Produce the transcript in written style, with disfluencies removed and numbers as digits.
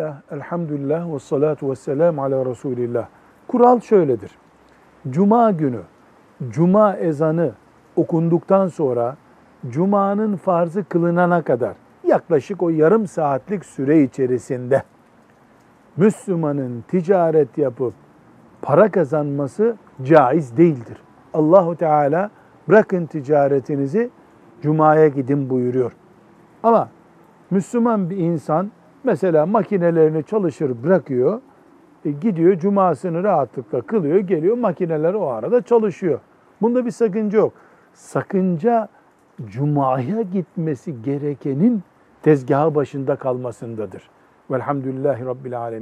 Bismillah, elhamdülillah ve salatu ve selamu ala Resulillah. Kural şöyledir. Cuma günü, cuma ezanı okunduktan sonra cumanın farzı kılınana kadar yaklaşık o yarım saatlik süre içerisinde Müslümanın ticaret yapıp para kazanması caiz değildir. Allahu Teala bırakın ticaretinizi cumaya gidin buyuruyor. Ama Müslüman bir insan mesela makinelerini çalışır bırakıyor, gidiyor cumasını rahatlıkla kılıyor, geliyor makineler o arada çalışıyor. Bunda bir sakınca yok. Sakınca cumaya gitmesi gerekenin tezgahı başında kalmasındadır. Velhamdülillahi Rabbil Alemin.